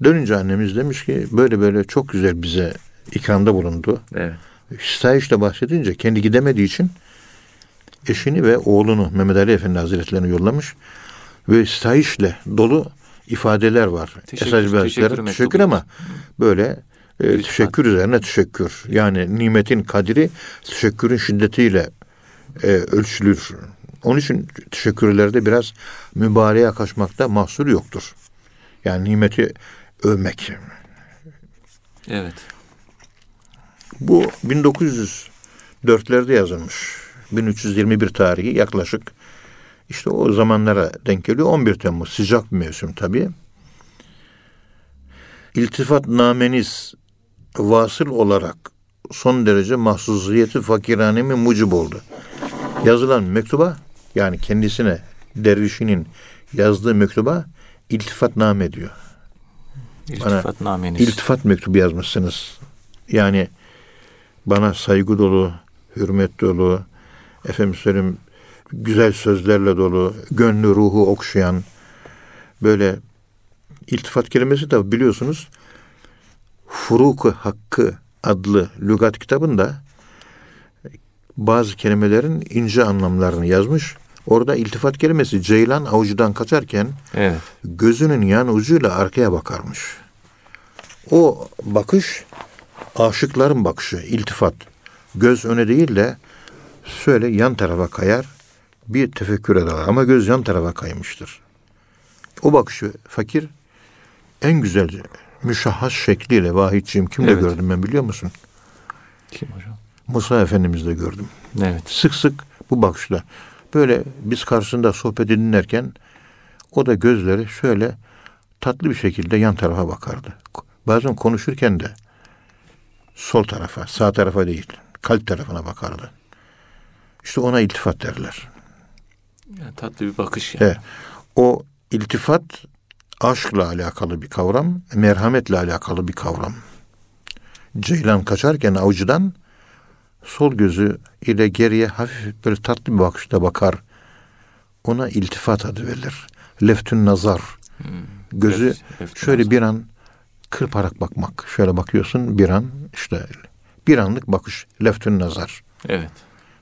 Dönünce annemiz demiş ki böyle çok güzel bize ikramda bulundu. Evet. Sitayiş'le bahsedince kendi gidemediği için eşini ve oğlunu Mehmet Ali Efendi Hazretleri'ne yollamış. Ve sitayiş'le dolu ifadeler var. Teşekkür ama böyle teşekkür üzerine teşekkür. Yani nimetin kadri teşekkürün şiddetiyle ölçülür. Onun için teşekkürlerde biraz mübareğe kaçmakta mahsur yoktur. Yani nimeti övmek. Evet. Bu 1904'lerde yazılmış. 1321 tarihi yaklaşık İşte o zamanlara denk geliyor. 11 Temmuz sıcak bir mevsim tabii. İltifatnameniz vasıl olarak son derece mahsusiyeti fakiranemi mucib oldu. Yazılan mektuba, yani kendisine dervişinin yazdığı mektuba iltifatname diyor. İltifatnameniz. İltifat mektubu yazmışsınız. Yani bana saygı dolu, hürmet dolu, efendim söyleyeyim, güzel sözlerle dolu, gönlü ruhu okşayan, böyle iltifat kelimesi de biliyorsunuz Furuk-ı Hakkı adlı lügat kitabında bazı kelimelerin ince anlamlarını yazmış. Orada iltifat kelimesi ceylan avucudan kaçarken evet, gözünün yan ucuyla arkaya bakarmış. O bakış aşıkların bakışı, iltifat. Göz öne değil de şöyle yan tarafa kayar, bir tefekkür ederler ama göz yan tarafa kaymıştır. O bakışı fakir en güzel müşahhas şekliyle, vahidciğim, kimde evet, gördüm ben biliyor musun? Kim hocam? Musa Efendimiz'de gördüm. Evet. Sık sık bu bakışla. Böyle biz karşısında sohbeti dinlerken o da gözleri şöyle tatlı bir şekilde yan tarafa bakardı. Bazen konuşurken de sol tarafa, sağ tarafa değil, kalp tarafına bakardı. İşte ona iltifat derler. Yani tatlı bir bakış yani. Evet. O iltifat aşkla alakalı bir kavram, merhametle alakalı bir kavram. Ceylan kaçarken avcıdan sol gözü ile geriye hafif böyle tatlı bir bakışla bakar. Ona iltifat adı verilir. Leftün nazar. Gözü şöyle bir an kırparak bakmak. Şöyle bakıyorsun bir an, işte bir anlık bakış. Leftün nazar. Evet.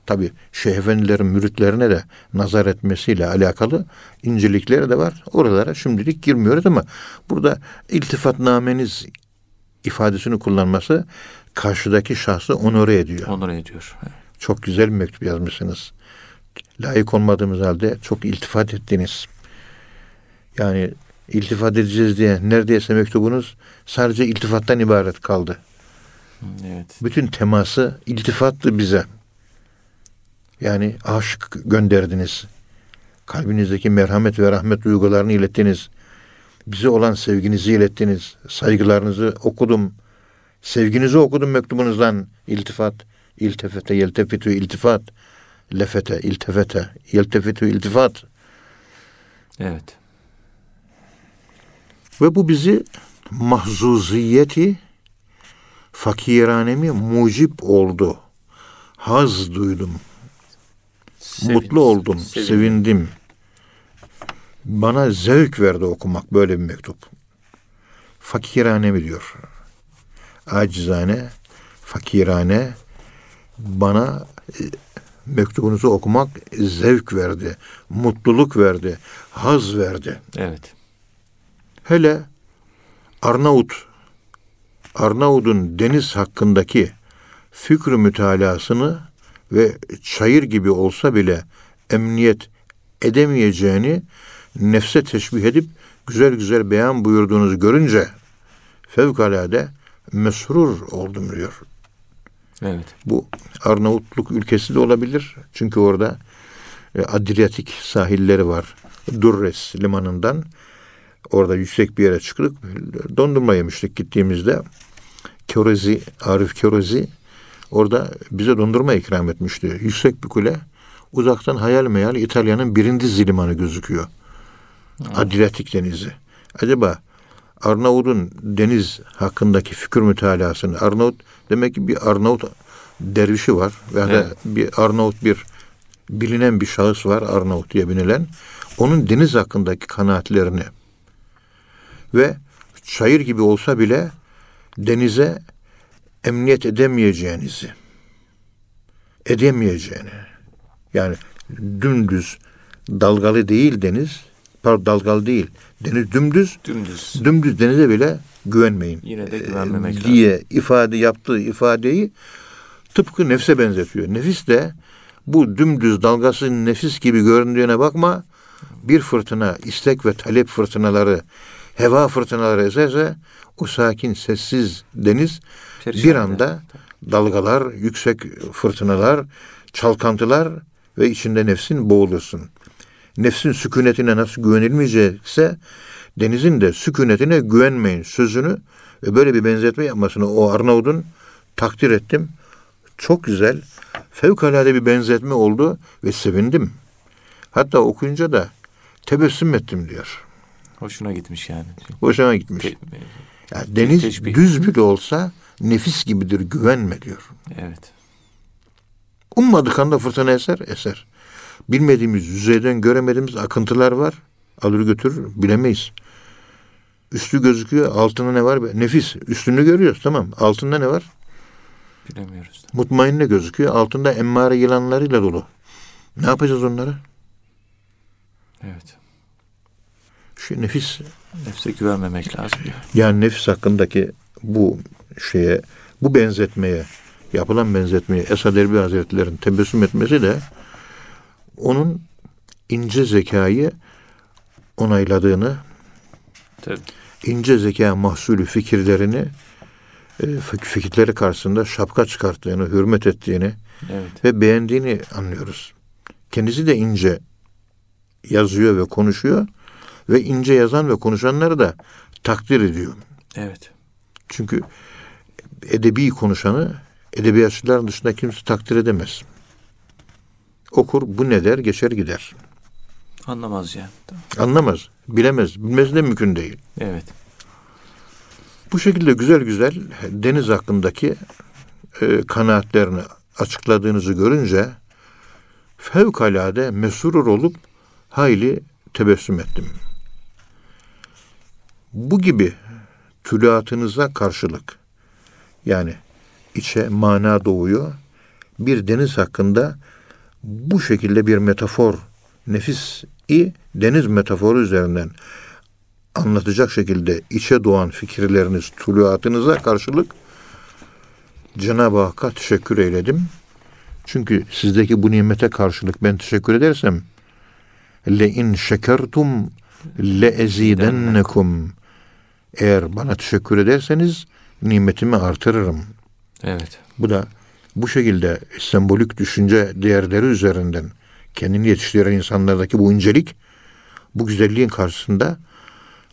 Tabii Şeyh Efendilerin müritlerine de nazar etmesiyle alakalı incelikleri de var. Oralara şimdilik girmiyoruz ama burada iltifatnameniz ifadesini kullanması karşıdaki şahsı onore ediyor. Onore ediyor. Evet. Çok güzel bir mektup yazmışsınız. Layık olmadığımız halde çok iltifat ettiniz. Yani iltifat edeceğiz diye neredeyse mektubunuz sadece iltifattan ibaret kaldı. Evet. Bütün teması iltifattı bize. Yani aşk gönderdiniz. Kalbinizdeki merhamet ve rahmet duygularını ilettiniz. Bize olan sevginizi ilettiniz. Saygılarınızı okudum. Sevginizi okudum mektubunuzdan. İltifat, iltefete, yeltefetü, iltifat. Lefete, iltefete, yeltefetü, iltifat. Evet. Ve bu bizi mahzuziyeti fakiranemi mucip oldu. Haz duydum. Mutlu oldum, sevindim. Bana zevk verdi okumak böyle bir mektup. Fakirane mi diyor? Acizane, fakirane bana mektubunuzu okumak zevk verdi, mutluluk verdi, haz verdi. Evet. Hele Arnavut'un deniz hakkındaki fikri mütalasını ve çayır gibi olsa bile emniyet edemeyeceğini nefse teşbih edip güzel güzel beyan buyurduğunuzu görünce fevkalade mesrur oldum diyor. Evet. Bu Arnavutluk ülkesi de olabilir. Çünkü orada Adriyatik sahilleri var. Durres limanından orada yüksek bir yere çıktık. Dondurma yemiştik gittiğimizde. Körezi, Arif Körezi orada bize dondurma ikram etmişti. Yüksek bir kule. Uzaktan hayal meyal İtalya'nın Brindisi limanı gözüküyor. Adriyatik denizi. Acaba Arnavut'un deniz hakkındaki fikir mütalasını, Arnavut demek ki bir Arnavut dervişi var veya evet, bir Arnavut, bir bilinen bir şahıs var, Arnavut diye bilinen. Onun deniz hakkındaki kanaatlerini ve çayır gibi olsa bile denize emniyet edemeyeceğini. Yani dümdüz dalgalı değil deniz, dalgalı değil deniz, dümdüz denize bile güvenmeyin. Yine de güvenmemek diye lazım. Yaptığı ifadeyi tıpkı nefse benzetiyor. Nefis de bu dümdüz dalgasının nefis gibi göründüğüne bakma. Bir fırtına, istek ve talep fırtınaları, heva fırtınaları eserse o sakin, sessiz deniz bir anda dalgalar, yüksek fırtınalar, çalkantılar ve içinde nefsin boğulursun. nefsin sükunetine nasıl güvenilmeyecekse denizin de sükunetine güvenmeyin sözünü ve böyle bir benzetme yapmasını o Arnavut'un takdir ettim. Çok güzel, fevkalade bir benzetme oldu ve sevindim. Hatta okuyunca da tebessüm ettim diyor. Hoşuna gitmiş yani. Hoşuna gitmiş. Yani deniz teşbih, düz bile olsa nefis gibidir, güvenme diyor. Evet. Ummadık anda fırtına eser, eser. Bilmediğimiz, yüzeyden göremediğimiz akıntılar var. Alır götürür, bilemeyiz. Üstü gözüküyor, altında ne var? Nefis, üstünü görüyoruz, tamam. Altında ne var? Bilemiyoruz. Mutmainne gözüküyor, altında emmare yılanlarıyla dolu. Ne yapacağız onlara? Evet. Şu nefis... Nefse güvenmemek lazım. Yani nefis hakkındaki bu şeye, bu benzetmeye, yapılan benzetmeye Esad Erbilî Hazretleri'nin tebessüm etmesi de onun ince zekayı onayladığını, tabii, ince zeka mahsulü fikirlerini, fikirleri karşısında şapka çıkarttığını, hürmet ettiğini, evet, ve beğendiğini anlıyoruz. Kendisi de ince yazıyor ve konuşuyor ve ince yazan ve konuşanları da takdir ediyor. Evet. Çünkü edebi konuşanı edebiyatçıların dışında kimse takdir edemez. Okur, bu ne der, geçer gider. Anlamaz yani. Anlamaz, bilemez. Bilmesi de mümkün değil. Evet. Bu şekilde güzel güzel deniz hakkındaki kanaatlerini açıkladığınızı görünce fevkalade mesrur olup hayli tebessüm ettim. Bu gibi tülaatınıza karşılık, yani içe mana doğuyor, bir deniz hakkında bu şekilde bir metafor, nefis-i deniz metaforu üzerinden anlatacak şekilde içe doğan fikirleriniz, tuluatınıza karşılık Cenab-ı Hakk'a teşekkür eyledim. Çünkü sizdeki bu nimete karşılık ben teşekkür edersem, le in şekertum le ezidennekum, eğer bana teşekkür ederseniz nimetimi artırırım. Evet. Bu da bu şekilde sembolik düşünce değerleri üzerinden kendini yetiştiren insanlardaki bu incelik, bu güzelliğin karşısında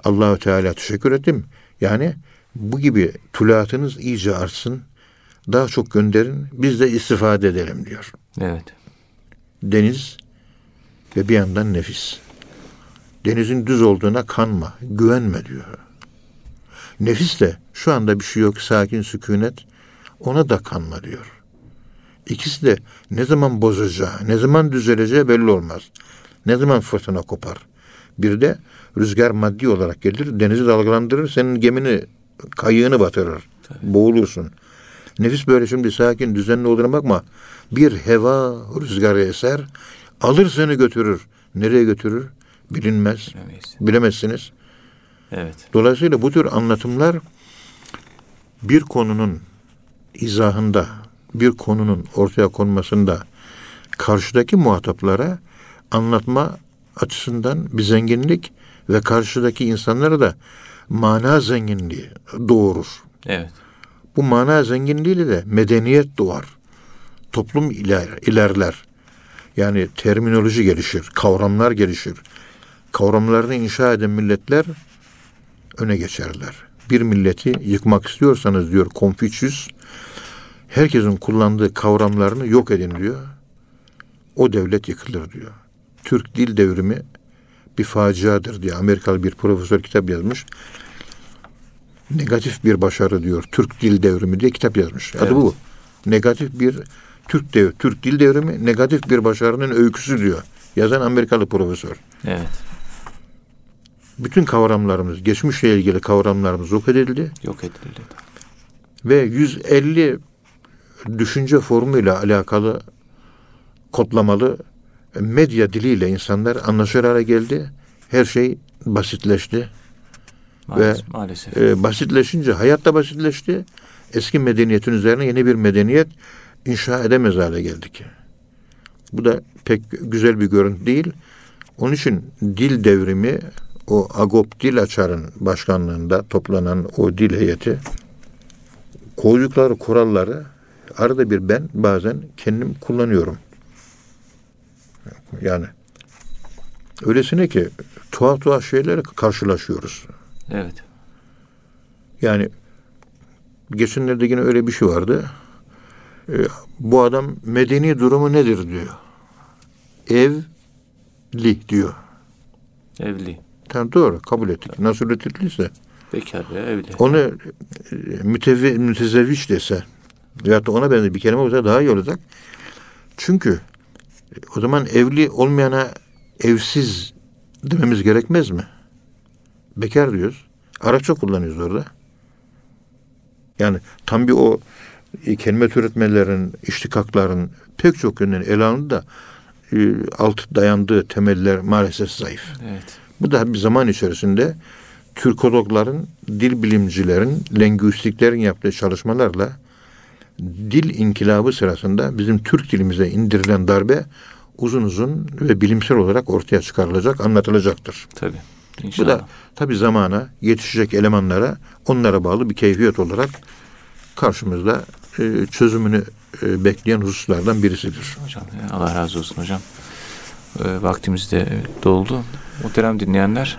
Allah-u Teala teşekkür ettim. Yani bu gibi tuluatınız iyice artsın, daha çok gönderin, biz de istifade edelim diyor. Evet. Deniz ve bir yandan nefis. Denizin düz olduğuna kanma, güvenme diyor. Nefis de şu anda bir şey yok, sakin, sükunet, ona da kanma diyor. İkisi de ne zaman bozacağı, ne zaman düzeleceği belli olmaz. Ne zaman fırtına kopar. Bir de rüzgar maddi olarak gelir, denizi dalgalandırır, senin gemini, kayığını batırır. Tabii. Boğulursun. Nefis böyle şimdi sakin, düzenli olduğuna bakma. Bir heva rüzgarı eser, alır seni götürür. Nereye götürür? Bilinmez. Bilemezsiniz. Evet. Dolayısıyla bu tür anlatımlar bir konunun izahında, bir konunun ortaya konmasında karşıdaki muhataplara anlatma açısından bir zenginlik ve karşıdaki insanlara da mana zenginliği doğurur. Evet. Bu mana zenginliğiyle de medeniyet doğar. Toplum ilerler. Yani terminoloji gelişir, kavramlar gelişir. Kavramlarını inşa eden milletler öne geçerler. Bir milleti yıkmak istiyorsanız diyor Konfüçyüs, herkesin kullandığı kavramlarını yok edin diyor. O devlet yıkılır diyor. Türk Dil Devrimi bir faciadır diye Amerikalı bir profesör kitap yazmış. Negatif bir başarı diyor. Türk Dil Devrimi diye kitap yazmış. Evet. Adı bu. Negatif bir Türk Dil Devrimi, negatif bir başarının öyküsü diyor. Yazan Amerikalı profesör. Evet. Bütün kavramlarımız, geçmişle ilgili kavramlarımız yok edildi. Yok edildi. Ve 150 düşünce formuyla alakalı kodlamalı medya diliyle insanlar anlaşır hale geldi. Her şey basitleşti. Maalesef. Basitleşince hayat da basitleşti. Eski medeniyetin üzerine yeni bir medeniyet inşa edemez hale geldik. Bu da pek güzel bir görüntü değil. Onun için dil devrimi, o Agop Dil Açar'ın başkanlığında toplanan o dil heyeti koydukları kuralları arada bir ben bazen kendim kullanıyorum. Yani Öylesine ki tuhaf tuhaf şeylerle karşılaşıyoruz. Evet. Yani geçenlerde yine öyle bir şey vardı. Bu adam medeni durumu nedir diyor. Evli diyor. Evli. Tamam, doğru, kabul ettik. Evet. Nasıl üretilirse. Bekar ya, evli. Onu mütezevviç dese veyahut da ona benzer bir kelime olsa daha iyi olacak. Çünkü o zaman evli olmayana evsiz dememiz gerekmez mi? Bekar diyoruz. Arapça kullanıyoruz orada. Yani tam bir o kelime türetmelerin, iştikakların pek çok yönden ele alındı da alt dayandığı temeller maalesef zayıf. Evet. Bu da bir zaman içerisinde Türkologların, dil bilimcilerin, lingüistlerin yaptığı çalışmalarla dil inkılabı sırasında bizim Türk dilimize indirilen darbe uzun uzun ve bilimsel olarak ortaya çıkarılacak, anlatılacaktır. Tabii. İnşallah. Bu da tabii zamana, yetişecek elemanlara, onlara bağlı bir keyfiyet olarak karşımızda çözümünü bekleyen hususlardan birisidir. Hocam, Allah razı olsun hocam. Vaktimiz de doldu. Muhterem dinleyenler,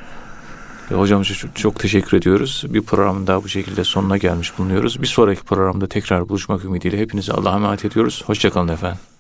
hocamıza çok teşekkür ediyoruz. Bir programın daha bu şekilde sonuna gelmiş bulunuyoruz. Bir sonraki programda tekrar buluşmak ümidiyle hepinize Allah'a emanet ediyoruz. Hoşça kalın efendim.